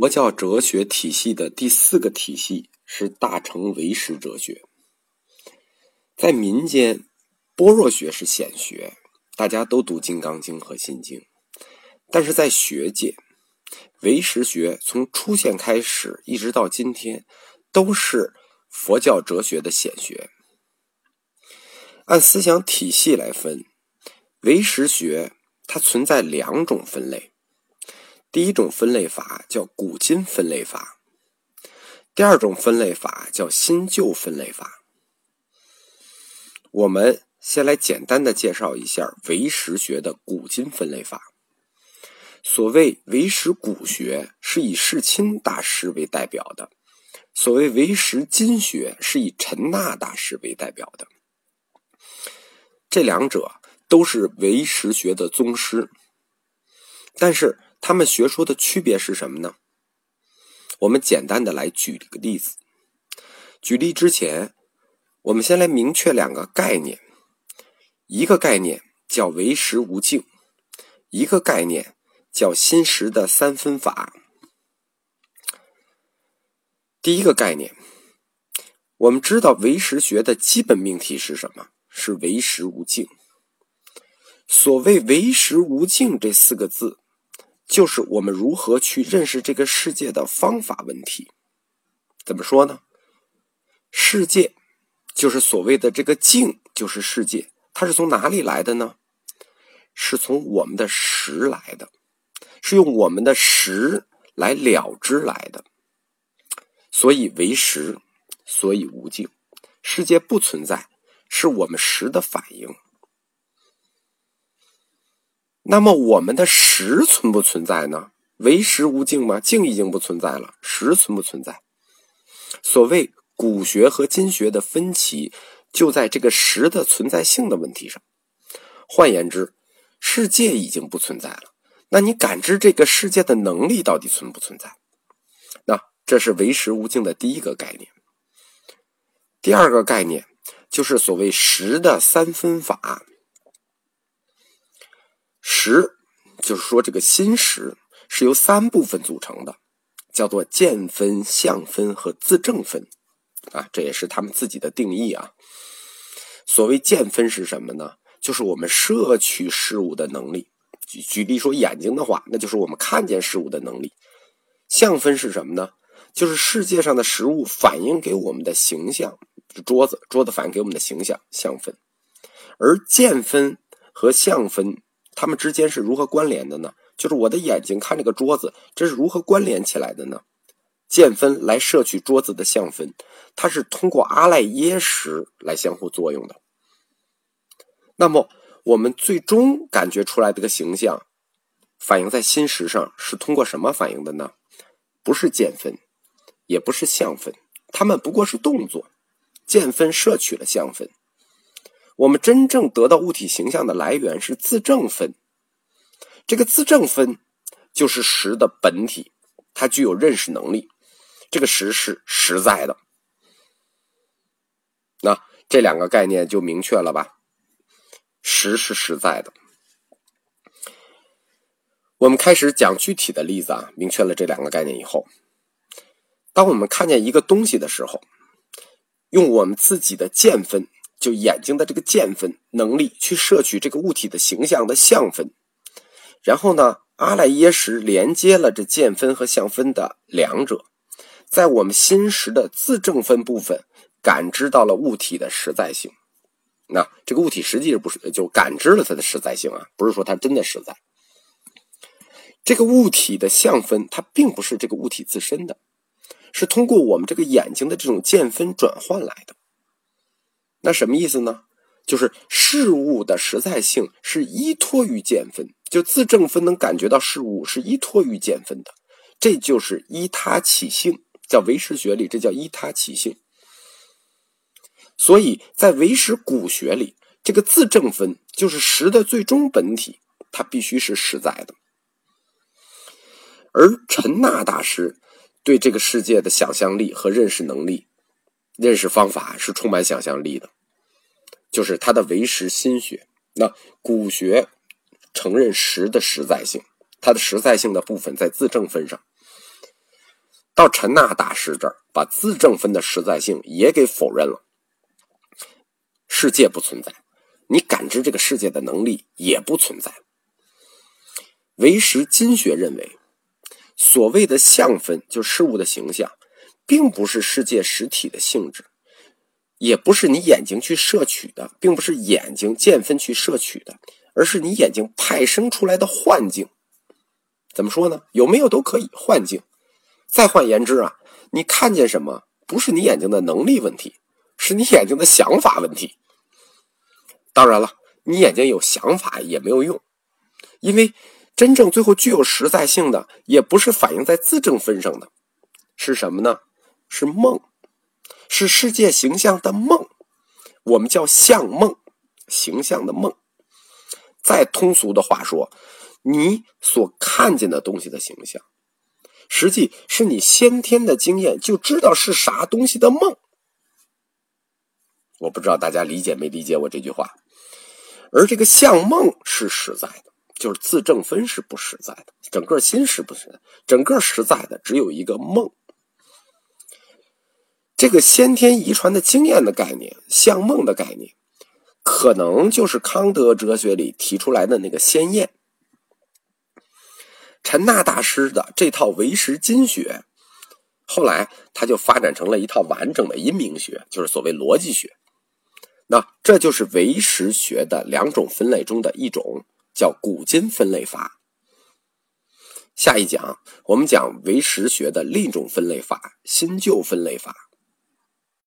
佛教哲学体系的第四个体系是大乘唯识哲学。在民间，般若学是显学，大家都读《金刚经》和《心经》，但是在学界，唯识学从出现开始一直到今天都是佛教哲学的显学。按思想体系来分，唯识学它存在两种分类，第一种分类法叫古今分类法，第二种分类法叫新旧分类法。我们先来简单的介绍一下唯识学的古今分类法。所谓唯识古学是以世亲大师为代表的，所谓唯识今学是以陈那大师为代表的，这两者都是唯识学的宗师，但是他们学说的区别是什么呢？我们简单的来举个例子。举例之前，我们先来明确两个概念，一个概念叫唯识无境，一个概念叫心识的三分法。第一个概念，我们知道唯识学的基本命题是什么？是唯识无境。所谓唯识无境这四个字，就是我们如何去认识这个世界的方法问题。怎么说呢？世界就是所谓的这个境，就是世界，它是从哪里来的呢？是从我们的识来的，是用我们的识来了知来的，所以为识，所以无境。世界不存在，是我们识的反应。那么我们的识存不存在呢？唯识无境吗？境已经不存在了，识存不存在？所谓古学和今学的分歧，就在这个识的存在性的问题上。换言之，世界已经不存在了，那你感知这个世界的能力到底存不存在？那这是唯识无境的第一个概念。第二个概念就是所谓识的三分法。识就是说这个心识是由三部分组成的，叫做见分、相分和自证分啊，这也是他们自己的定义啊。所谓见分是什么呢？就是我们摄取事物的能力，举例说眼睛的话，那就是我们看见事物的能力。相分是什么呢？就是世界上的事物反映给我们的形象，桌子反映给我们的形象，相分。而见分和相分它们之间是如何关联的呢？就是我的眼睛看这个桌子，这是如何关联起来的呢？见分来摄取桌子的相分，它是通过阿赖耶识来相互作用的。那么我们最终感觉出来这个形象反映在心识上是通过什么反映的呢？不是见分，也不是相分，它们不过是动作，见分摄取了相分。我们真正得到物体形象的来源是自证分，这个自证分就是识的本体，它具有认识能力，这个识是实在的。那这两个概念就明确了吧？识是实在的。我们开始讲具体的例子啊，明确了这两个概念以后，当我们看见一个东西的时候，用我们自己的见分，就眼睛的这个见分能力去摄取这个物体的形象的相分，然后呢，阿赖耶识连接了这见分和相分的两者，在我们心识的自证分部分感知到了物体的实在性。那这个物体实际是不是就感知了它的实在性啊？不是说它真的实在。这个物体的相分它并不是这个物体自身的，是通过我们这个眼睛的这种见分转换来的。那什么意思呢？就是事物的实在性是依托于见分，就自证分能感觉到事物是依托于见分的，这就是依他起性，叫唯识学里这叫依他起性。所以在唯识古学里，这个自证分就是识的最终本体，它必须是实在的。而陈那大师对这个世界的想象力和认识能力、认识方法是充满想象力的，就是他的唯识心学。那古学承认识的实在性，它的实在性的部分在自证分上，到陈那大师这儿，把自证分的实在性也给否认了。世界不存在，你感知这个世界的能力也不存在。唯识金学认为，所谓的相分，就事物的形象，并不是世界实体的性质，也不是你眼睛去摄取的，并不是眼睛见分去摄取的，而是你眼睛派生出来的幻境。怎么说呢？有没有都可以，幻境。再换言之啊，你看见什么，不是你眼睛的能力问题，是你眼睛的想法问题。当然了，你眼睛有想法也没有用，因为真正最后具有实在性的，也不是反映在自证分上的，是什么呢？是梦，是世界形象的梦，我们叫相梦，形象的梦。再通俗的话说，你所看见的东西的形象，实际是你先天的经验就知道是啥东西的梦。我不知道大家理解没理解我这句话。而这个相梦是实在的，就是自证分是不实在的，整个心是不实在的，整个实在的只有一个梦。这个先天遗传的经验的概念，相梦的概念，可能就是康德哲学里提出来的那个先验。陈那大师的这套唯识金学，后来他就发展成了一套完整的因明学，就是所谓逻辑学。那这就是唯识学的两种分类中的一种，叫古今分类法。下一讲我们讲唯识学的另一种分类法，新旧分类法。